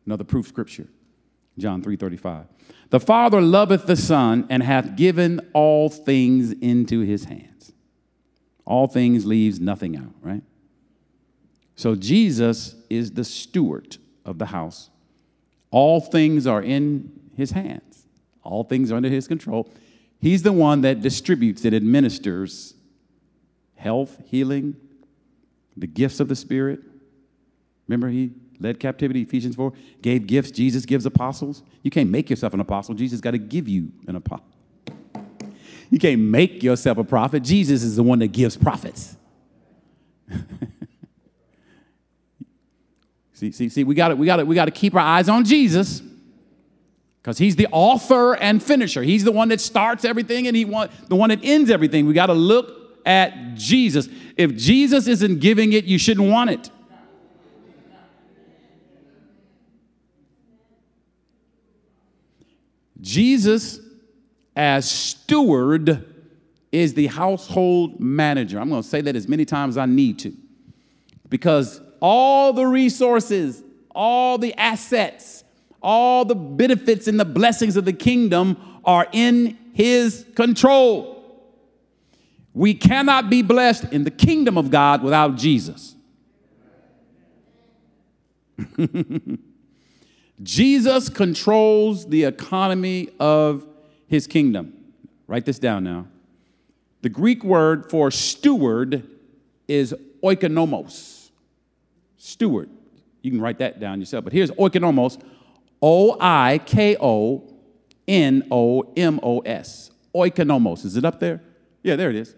Another proof scripture. John three thirty-five. The Father loveth the Son and hath given all things into his hands. All things leaves nothing out, right? So Jesus is the steward of the house. All things are in his hands. All things are under his control. He's the one that distributes, that administers health, healing, the gifts of the Spirit. Remember, he led captivity, Ephesians four, gave gifts. Jesus gives apostles. You can't make yourself an apostle. Jesus got to give you an apostle. You can't make yourself a prophet. Jesus is the one that gives prophets. see, see, see, we got we got we got to keep our eyes on Jesus, because he's the author and finisher. He's the one that starts everything, and he want, the one that ends everything. We got to look at Jesus. If Jesus isn't giving it, you shouldn't want it. Jesus, as steward, is the household manager. I'm going to say that as many times as I need to, because all the resources, all the assets, all the benefits and the blessings of the kingdom are in his control. We cannot be blessed in the kingdom of God without Jesus. Jesus controls the economy of his kingdom. Write this down now. The Greek word for steward is oikonomos. Steward. You can write that down yourself. But here's oikonomos. O I K O N O M O S. Oikonomos. Is it up there? Yeah, there it is.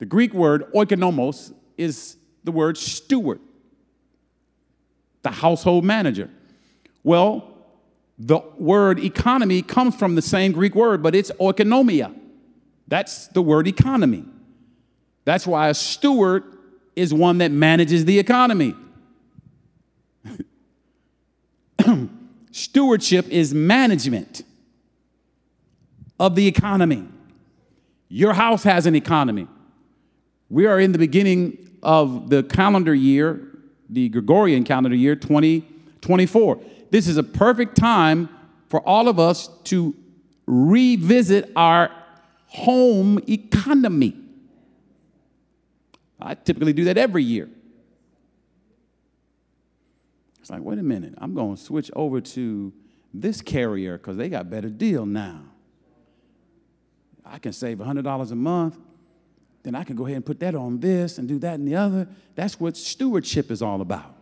The Greek word oikonomos is the word steward, the household manager. Well, the word economy comes from the same Greek word, but it's oikonomia. That's the word economy. That's why a steward is one that manages the economy. Stewardship is management of the economy. Your house has an economy. We are in the beginning of the calendar year, the Gregorian calendar year, twenty twenty-four. This is a perfect time for all of us to revisit our home economy. I typically do that every year. It's like, wait a minute, I'm going to switch over to this carrier because they got a better deal now. I can save one hundred dollars a month, then I can go ahead and put that on this and do that and the other. That's what stewardship is all about.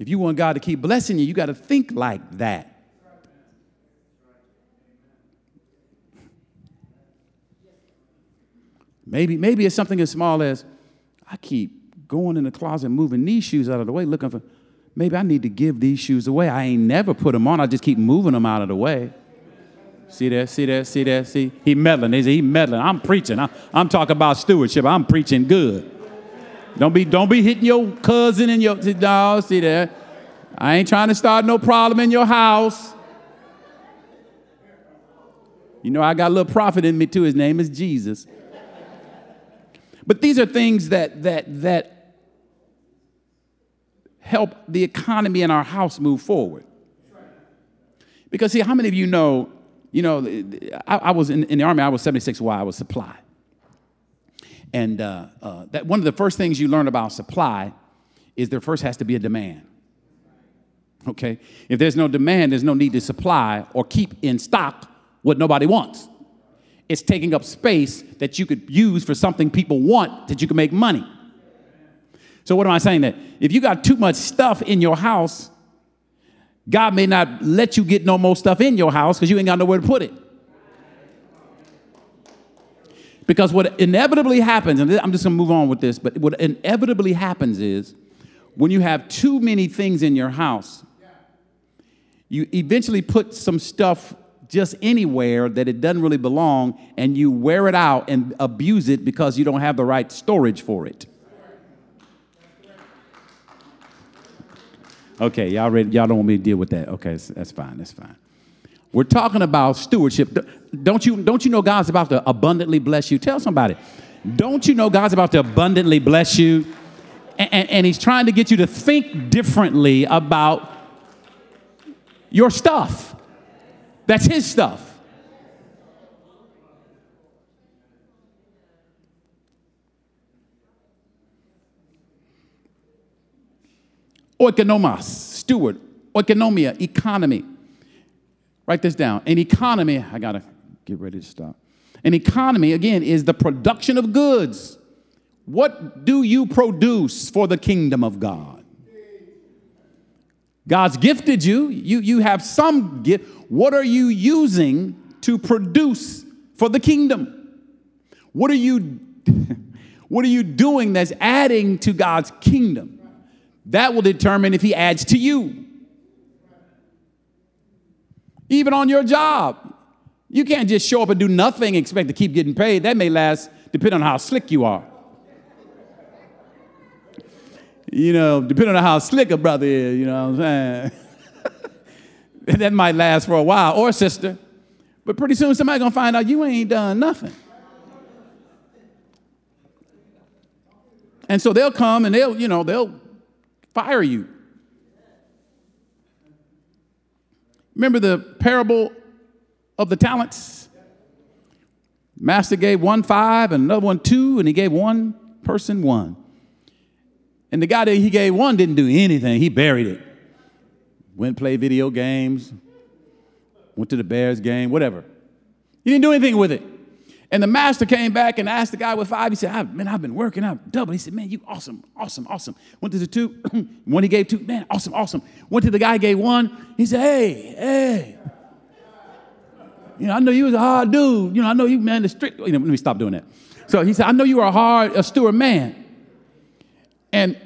If you want God to keep blessing you, you got to think like that. Maybe, maybe it's something as small as I keep going in the closet, moving these shoes out of the way, looking for, maybe I need to give these shoes away. I ain't never put them on. I just keep moving them out of the way. See that, see that, see that, see? He meddling. He meddling. I'm preaching. I'm, I'm talking about stewardship. I'm preaching good. Don't be, don't be hitting your cousin in your, no, see that. I ain't trying to start no problem in your house. You know, I got a little prophet in me too. His name is Jesus. But these are things that, that, that help the economy in our house move forward. Because see, how many of you know, You know, I, I was in, in the Army. I was seventy-six Y. I was supply. And uh, uh, that one of the first things you learn about supply is there first has to be a demand. Okay? If there's no demand, there's no need to supply or keep in stock what nobody wants. It's taking up space that you could use for something people want that you can make money. So what am I saying? That if you got too much stuff in your house, God may not let you get no more stuff in your house because you ain't got nowhere to put it. Because what inevitably happens, and I'm just going to move on with this, but what inevitably happens is when you have too many things in your house, you eventually put some stuff just anywhere that it doesn't really belong, and you wear it out and abuse it because you don't have the right storage for it. Okay, y'all ready? Y'all don't want me to deal with that. Okay, that's fine. That's fine. We're talking about stewardship. Don't you, don't you know God's about to abundantly bless you? Tell somebody. Don't you know God's about to abundantly bless you? And, and, and he's trying to get you to think differently about your stuff. That's his stuff. Oikonomos, steward. Oikonomia, economy. Write this down. An economy, I got to get ready to stop. An economy, again, is the production of goods. What do you produce for the kingdom of God? God's gifted you. You, you have some gift. What are you using to produce for the kingdom? What are you, what are you doing that's adding to God's kingdom? That will determine if he adds to you. Even on your job, you can't just show up and do nothing and expect to keep getting paid. That may last, depending on how slick you are. You know, depending on how slick a brother is, you know what I'm saying? That might last for a while, or a sister. But pretty soon somebody's going to find out you ain't done nothing. And so they'll come and they'll, you know, they'll fire you. Remember the parable of the talents? Master gave one five and another one two, and he gave one person one. And the guy that he gave one didn't do anything. He buried it. Went and played video games, went to the Bears game, whatever. He didn't do anything with it. And the master came back and asked the guy with five. He said, I, man, I've been working. I've doubled. He said, man, you awesome, awesome, awesome. Went to the two. When he gave two, man, awesome, awesome. Went to the guy, gave one. He said, hey, hey. You know, I know you was a hard dude. You know, I know you, man, the strict. You know, let me stop doing that. So he said, I know you were a hard, a steward man. And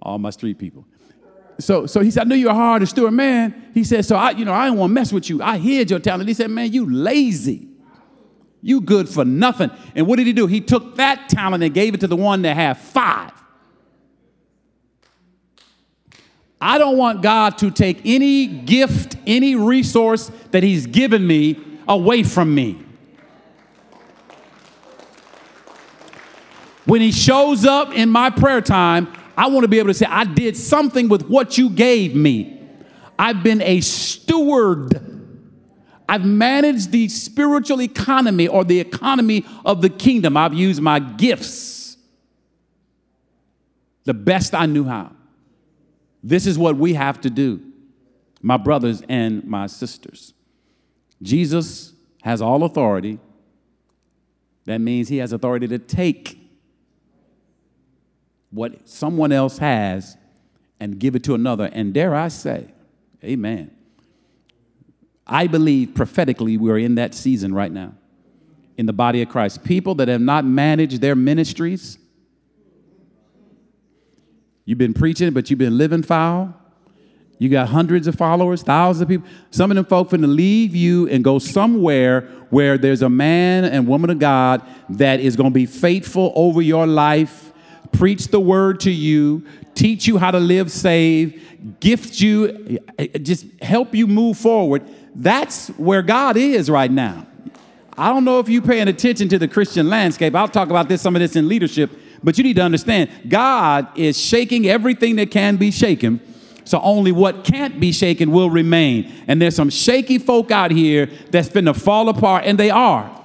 all my street people. So, so he said, I knew you were hard, a steward man. He said, so I, you know, I didn't want to mess with you. I hid your talent. He said, man, you lazy. You good for nothing. And what did he do? He took that talent and gave it to the one that had five. I don't want God to take any gift, any resource that he's given me away from me. When he shows up in my prayer time, I want to be able to say, I did something with what you gave me. I've been a steward. I've managed the spiritual economy or the economy of the kingdom. I've used my gifts the best I knew how. This is what we have to do, my brothers and my sisters. Jesus has all authority. That means he has authority to take what someone else has and give it to another. And dare I say, amen. I believe prophetically we are in that season right now in the body of Christ. People that have not managed their ministries. You've been preaching, but you've been living foul. You got hundreds of followers, thousands of people. Some of them folk finna leave you and go somewhere where there's a man and woman of God that is going to be faithful over your life, preach the word to you, teach you how to live saved, gift you, just help you move forward. That's where God is right now. I don't know if you're paying attention to the Christian landscape. I'll talk about this, some of this in leadership, but you need to understand God is shaking everything that can be shaken. So only what can't be shaken will remain. And there's some shaky folk out here that's finna fall apart, and they are.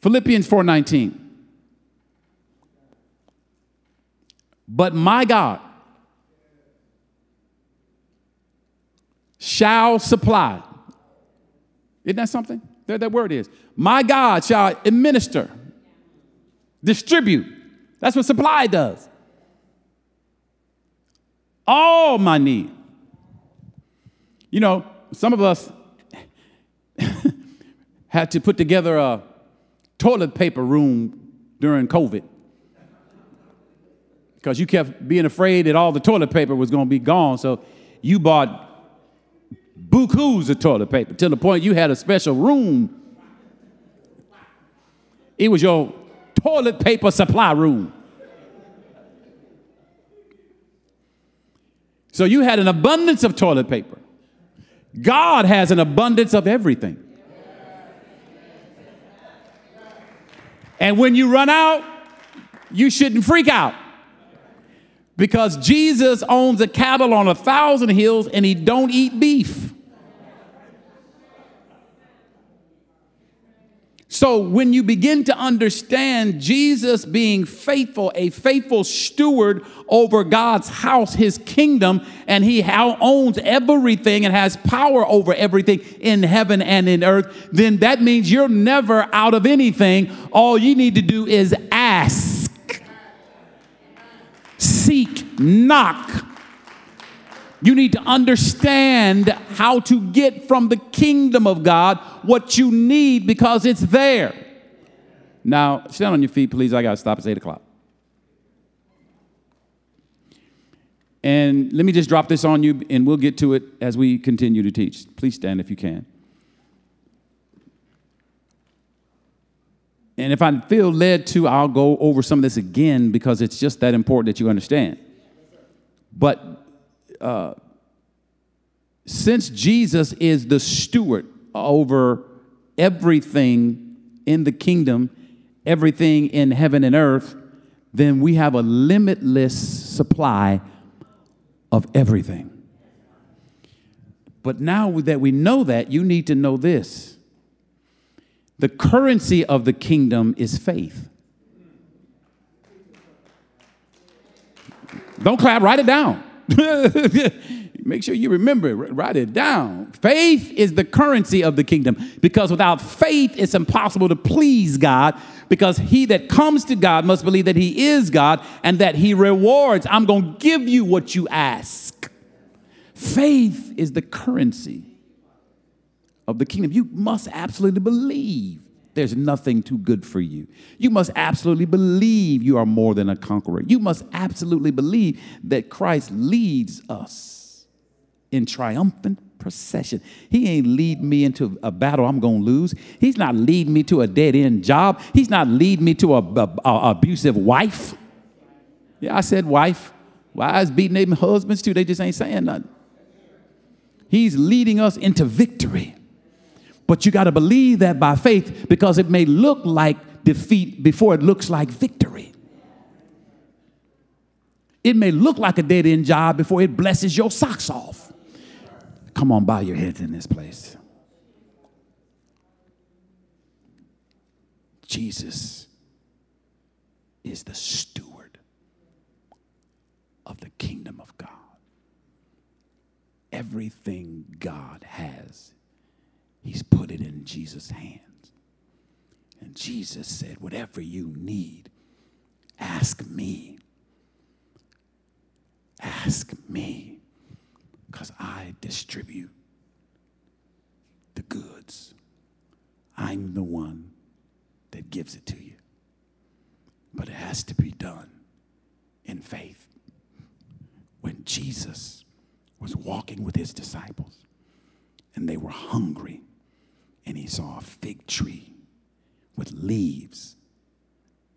Philippians four nineteen. But my God shall supply. Isn't that something? There that word is. My God shall administer, distribute. That's what supply does. All my need. You know, some of us had to put together a toilet paper room during COVID because you kept being afraid that all the toilet paper was going to be gone. So you bought bukus of toilet paper to the point you had a special room. It was your toilet paper supply room. So you had an abundance of toilet paper. God has an abundance of everything. And when you run out, you shouldn't freak out, because Jesus owns the cattle on a thousand hills and he don't eat beef. So when you begin to understand Jesus being faithful, a faithful steward over God's house, his kingdom, and he owns everything and has power over everything in heaven and in earth, then that means you're never out of anything. All you need to do is ask, seek, knock. You need to understand how to get from the kingdom of God what you need, because it's there. Now, stand on your feet, please. I got to stop. It's eight o'clock. And let me just drop this on you, and we'll get to it as we continue to teach. Please stand if you can. And if I feel led to, I'll go over some of this again, because it's just that important that you understand. But Uh, since Jesus is the steward over everything in the kingdom, everything in heaven and earth, then we have a limitless supply of everything. But now that we know that, you need to know this. The currency of the kingdom is faith. Don't clap, write it down. Make sure you remember it. Write it down. Faith is the currency of the kingdom, because without faith, it's impossible to please God, because he that comes to God must believe that he is God and that he rewards. I'm going to give you what you ask. Faith is the currency of the kingdom. You must absolutely believe there's nothing too good for you. You must absolutely believe you are more than a conqueror. You must absolutely believe that Christ leads us in triumphant procession. He ain't lead me into a battle I'm going to lose. He's not lead me to a dead-end job. He's not lead me to an abusive wife. Yeah, I said wife. Wives beating their husbands too. They just ain't saying nothing. He's leading us into victory. But you got to believe that by faith, because it may look like defeat before it looks like victory. It may look like a dead-end job before it blesses your socks off. Come on, bow your heads in this place. Jesus is the steward of the kingdom of God. Everything God has, he's put it in Jesus' hands. And Jesus said, whatever you need, ask me. Ask me, because I distribute the goods. I'm the one that gives it to you. But it has to be done in faith. When Jesus was walking with his disciples and they were hungry, and he saw a fig tree with leaves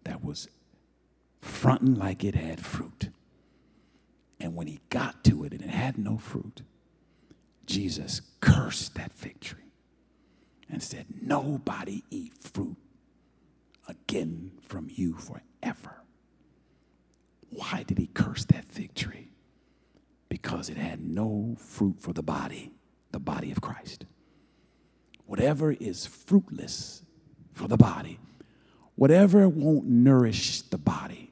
that was fronting like it had fruit. And when he got to it and it had no fruit, Jesus cursed that fig tree and said, nobody eat fruit again from you forever. Why did he curse that fig tree? Because it had no fruit for the body, the body of Christ. Whatever is fruitless for the body, whatever won't nourish the body,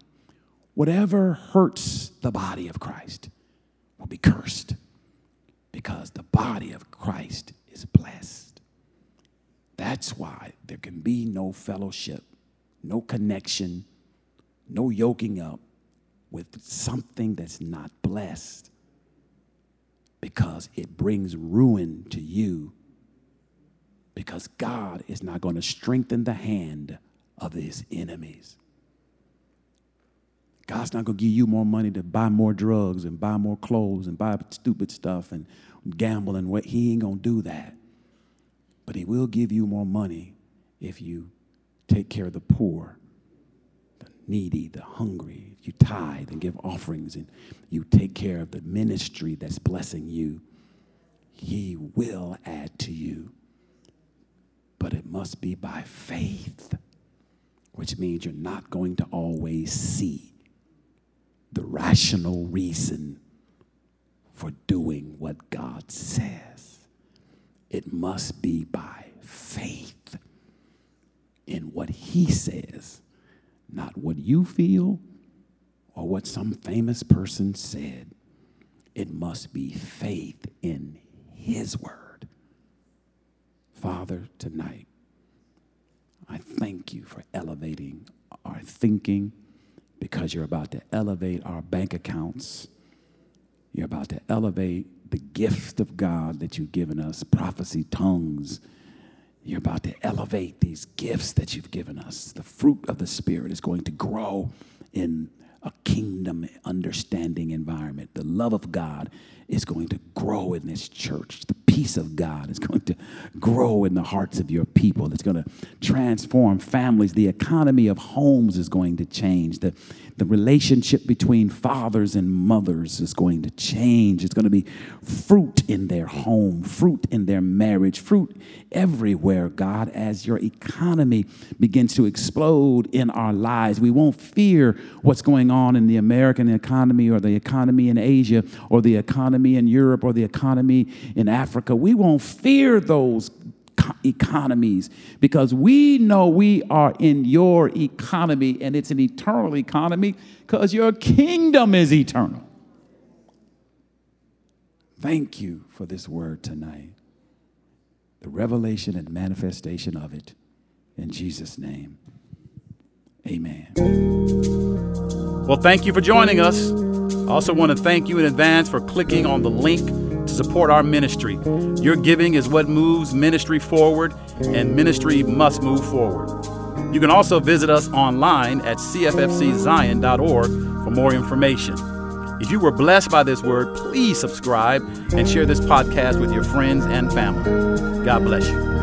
whatever hurts the body of Christ will be cursed, because the body of Christ is blessed. That's why there can be no fellowship, no connection, no yoking up with something that's not blessed, because it brings ruin to you, because God is not going to strengthen the hand of his enemies. God's not going to give you more money to buy more drugs and buy more clothes and buy stupid stuff and gamble and what. He ain't going to do that. But he will give you more money if you take care of the poor, the needy, the hungry. If you tithe and give offerings and you take care of the ministry that's blessing you, he will add to you. But it must be by faith, which means you're not going to always see the rational reason for doing what God says. It must be by faith in what he says, not what you feel or what some famous person said. It must be faith in his word. Father, tonight, I thank you for elevating our thinking, because you're about to elevate our bank accounts. You're about to elevate the gift of God that you've given us, prophecy, tongues. You're about to elevate these gifts that you've given us. The fruit of the Spirit is going to grow in a kingdom understanding environment. The love of God is going to grow in this church. The peace of God is going to grow in the hearts of your people. It's going to transform families. The economy of homes is going to change. The, the relationship between fathers and mothers is going to change. It's going to be fruit in their home, fruit in their marriage, fruit everywhere, God, as your economy begins to explode in our lives. We won't fear what's going on on in the American economy or the economy in Asia or the economy in Europe or the economy in Africa. We won't fear those economies, because we know we are in your economy, and it's an eternal economy because your kingdom is eternal. Thank you for this word tonight, the revelation and manifestation of it. In Jesus' name, amen. Well, thank you for joining us. I also want to thank you in advance for clicking on the link to support our ministry. Your giving is what moves ministry forward, and ministry must move forward. You can also visit us online at c f f c zion dot org for more information. If you were blessed by this word, please subscribe and share this podcast with your friends and family. God bless you.